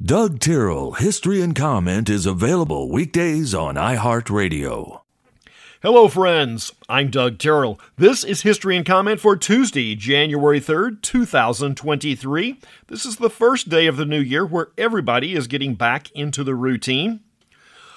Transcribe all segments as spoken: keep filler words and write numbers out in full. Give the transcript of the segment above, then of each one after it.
Doug Tyrrell, History and Comment is available weekdays on iHeartRadio. Hello, friends. I'm Doug Tyrrell. This is History and Comment for Tuesday, January third, twenty twenty-three. This is the first day of the new year where everybody is getting back into the routine.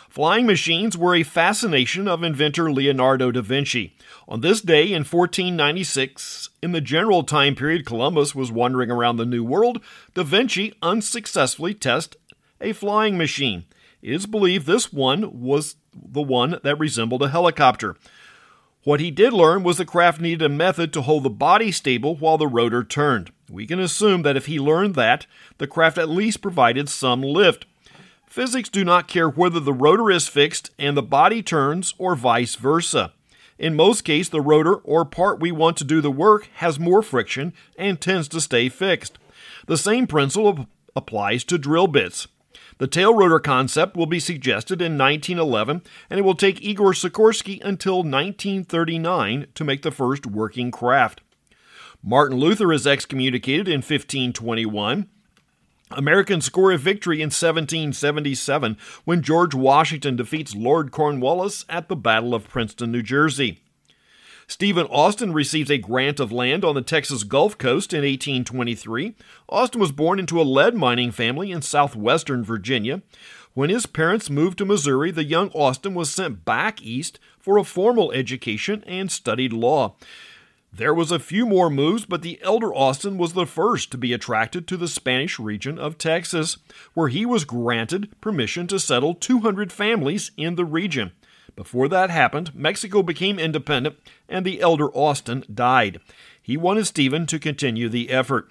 Flying machines were a fascination of inventor Leonardo da Vinci. On this day in fourteen ninety-six, in the general time period Columbus was wandering around the New World, da Vinci unsuccessfully tested a flying machine. It is believed this one was the one that resembled a helicopter. What he did learn was the craft needed a method to hold the body stable while the rotor turned. We can assume that if he learned that, the craft at least provided some lift. Physics do not care whether the rotor is fixed and the body turns or vice versa. In most cases, the rotor or part we want to do the work has more friction and tends to stay fixed. The same principle applies to drill bits. The tail rotor concept will be suggested in nineteen eleven, and it will take Igor Sikorsky until nineteen thirty-nine to make the first working craft. Martin Luther is excommunicated in fifteen twenty-one. Americans score a victory in seventeen seventy-seven when George Washington defeats Lord Cornwallis at the Battle of Princeton, New Jersey. Stephen Austin receives a grant of land on the Texas Gulf Coast in eighteen twenty-three. Austin was born into a lead mining family in southwestern Virginia. When his parents moved to Missouri, the young Austin was sent back east for a formal education and studied law. There was a few more moves, but the elder Austin was the first to be attracted to the Spanish region of Texas, where he was granted permission to settle two hundred families in the region. Before that happened, Mexico became independent, and the elder Austin died. He wanted Stephen to continue the effort.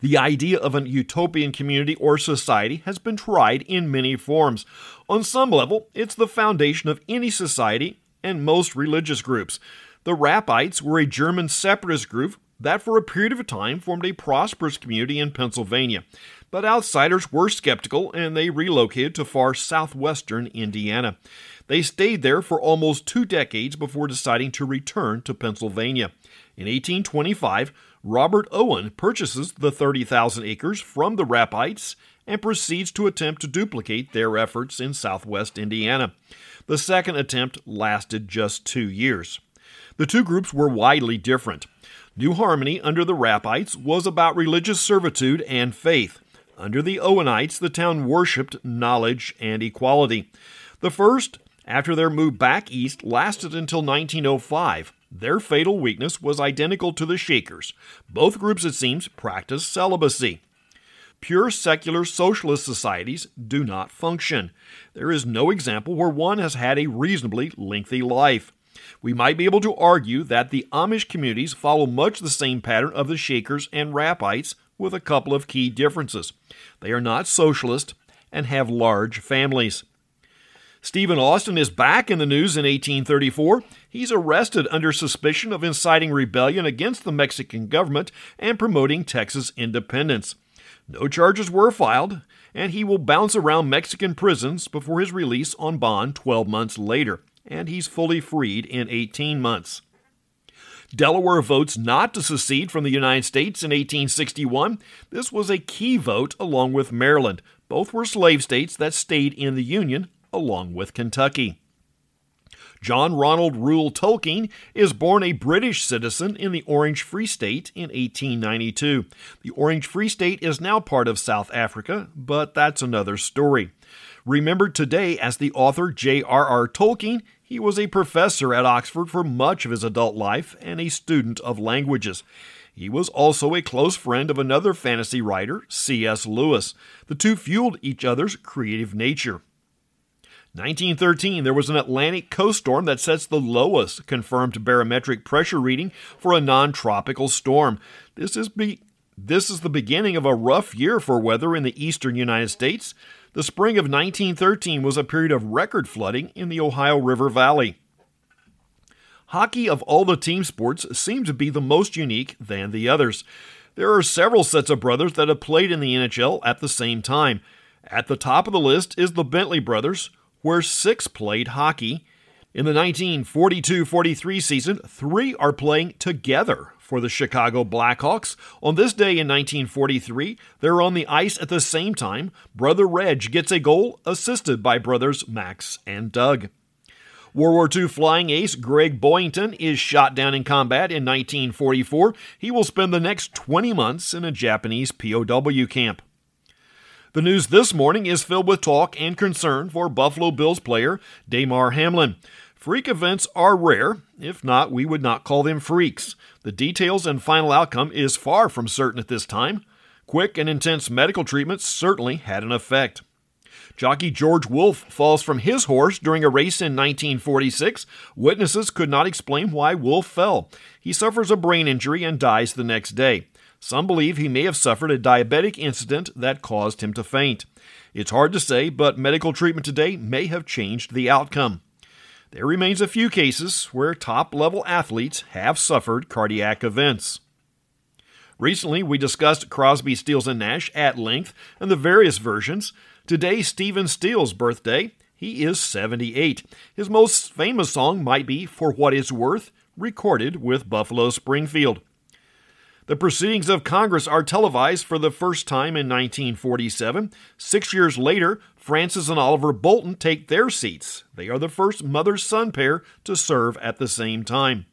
The idea of a utopian community or society has been tried in many forms. On some level, it's the foundation of any society and most religious groups. The Rappites were a German separatist group that for a period of time formed a prosperous community in Pennsylvania. But outsiders were skeptical, and they relocated to far southwestern Indiana. They stayed there for almost two decades before deciding to return to Pennsylvania. In eighteen twenty-five, Robert Owen purchases the thirty thousand acres from the Rappites and proceeds to attempt to duplicate their efforts in southwest Indiana. The second attempt lasted just two years. The two groups were widely different. New Harmony under the Rappites was about religious servitude and faith. Under the Owenites, the town worshipped knowledge and equality. The first, after their move back east, lasted until nineteen oh five. Their fatal weakness was identical to the Shakers. Both groups, it seems, practiced celibacy. Pure secular socialist societies do not function. There is no example where one has had a reasonably lengthy life. We might be able to argue that the Amish communities follow much the same pattern of the Shakers and Rappites, with a couple of key differences. They are not socialist and have large families. Stephen Austin is back in the news in eighteen thirty-four. He's arrested under suspicion of inciting rebellion against the Mexican government and promoting Texas independence. No charges were filed, and he will bounce around Mexican prisons before his release on bond twelve months later, and he's fully freed in eighteen months. Delaware votes not to secede from the United States in eighteen sixty-one. This was a key vote along with Maryland. Both were slave states that stayed in the Union along with Kentucky. John Ronald Reuel Tolkien is born a British citizen in the Orange Free State in eighteen ninety-two. The Orange Free State is now part of South Africa, but that's another story. Remembered today as the author J R R Tolkien, he was a professor at Oxford for much of his adult life and a student of languages. He was also a close friend of another fantasy writer, C S Lewis. The two fueled each other's creative nature. nineteen thirteen, there was an Atlantic coast storm that sets the lowest confirmed barometric pressure reading for a non-tropical storm. This is be- this is the beginning of a rough year for weather in the eastern United States. The spring of nineteen thirteen was a period of record flooding in the Ohio River Valley. Hockey, of all the team sports, seemed to be the most unique than the others. There are several sets of brothers that have played in the N H L at the same time. At the top of the list is the Bentley brothers, where six played hockey. In the nineteen forty-two forty-three season, three are playing together for the Chicago Blackhawks. On this day in nineteen forty-three, they're on the ice at the same time. Brother Reg gets a goal, assisted by brothers Max and Doug. World War Two flying ace Greg Boyington is shot down in combat in nineteen forty-four. He will spend the next twenty months in a Japanese P O W camp. The news this morning is filled with talk and concern for Buffalo Bills player Damar Hamlin. Freak events are rare. If not, we would not call them freaks. The details and final outcome is far from certain at this time. Quick and intense medical treatment certainly had an effect. Jockey George Woolf falls from his horse during a race in nineteen forty-six. Witnesses could not explain why Woolf fell. He suffers a brain injury and dies the next day. Some believe he may have suffered a diabetic incident that caused him to faint. It's hard to say, but medical treatment today may have changed the outcome. There remains a few cases where top-level athletes have suffered cardiac events. Recently, we discussed Crosby, Stills, and Nash at length and the various versions. Today, Stephen Stills' birthday. He is seventy-eight. His most famous song might be For What It's Worth, recorded with Buffalo Springfield. The proceedings of Congress are televised for the first time in nineteen forty-seven. Six years later, Francis and Oliver Bolton take their seats. They are the first mother-son pair to serve at the same time.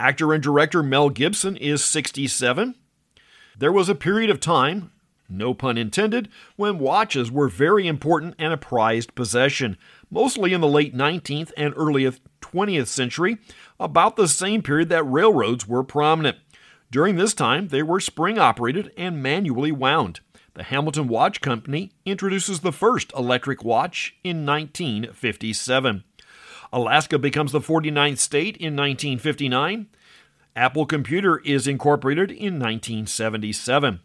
Actor and director Mel Gibson is sixty-seven. There was a period of time, no pun intended, when watches were very important and a prized possession, mostly in the late nineteenth and early twentieth century, about the same period that railroads were prominent. During this time, they were spring-operated and manually wound. The Hamilton Watch Company introduces the first electric watch in nineteen fifty-seven. Alaska becomes the forty-ninth state in nineteen fifty-nine. Apple Computer is incorporated in nineteen seventy-seven.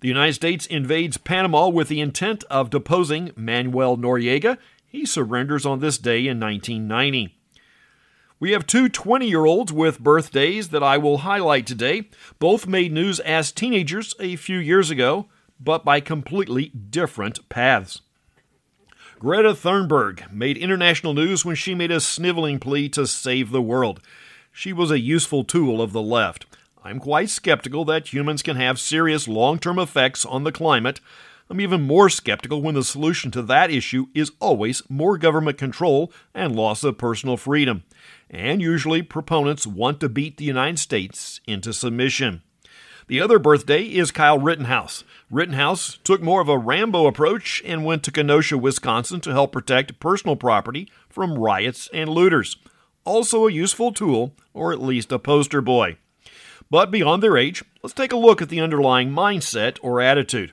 The United States invades Panama with the intent of deposing Manuel Noriega. He surrenders on this day in nineteen ninety. We have two twenty-year-olds with birthdays that I will highlight today. Both made news as teenagers a few years ago, but by completely different paths. Greta Thunberg made international news when she made a sniveling plea to save the world. She was a useful tool of the left. I'm quite skeptical that humans can have serious long-term effects on the climate. I'm even more skeptical when the solution to that issue is always more government control and loss of personal freedom. And usually proponents want to beat the United States into submission. The other birthday is Kyle Rittenhouse. Rittenhouse took more of a Rambo approach and went to Kenosha, Wisconsin to help protect personal property from riots and looters. Also a useful tool, or at least a poster boy. But beyond their age, let's take a look at the underlying mindset or attitude.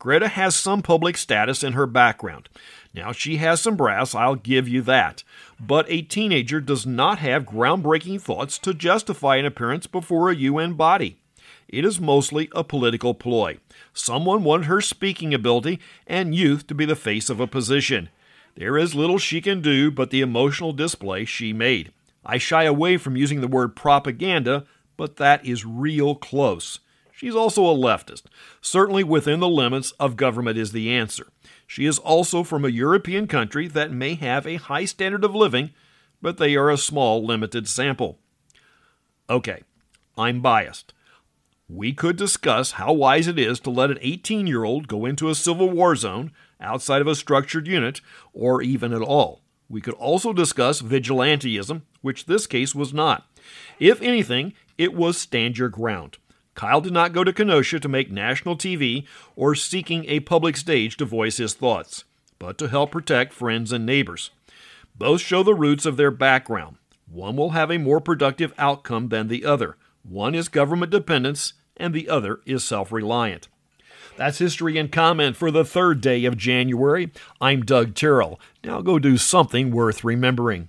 Greta has some public status in her background. Now, she has some brass, I'll give you that. But a teenager does not have groundbreaking thoughts to justify an appearance before a U N body. It is mostly a political ploy. Someone wanted her speaking ability and youth to be the face of a position. There is little she can do but the emotional display she made. I shy away from using the word propaganda, but that is real close. She's also a leftist. Certainly within the limits of government is the answer. She is also from a European country that may have a high standard of living, but they are a small, limited sample. Okay, I'm biased. We could discuss how wise it is to let an eighteen-year-old go into a civil war zone outside of a structured unit, or even at all. We could also discuss vigilantism, which this case was not. If anything, it was stand your ground. Kyle did not go to Kenosha to make national T V or seeking a public stage to voice his thoughts, but to help protect friends and neighbors. Both show the roots of their background. One will have a more productive outcome than the other. One is government dependence, and the other is self-reliant. That's History in Comment for the third day of January. I'm Doug Terrell. Now go do something worth remembering.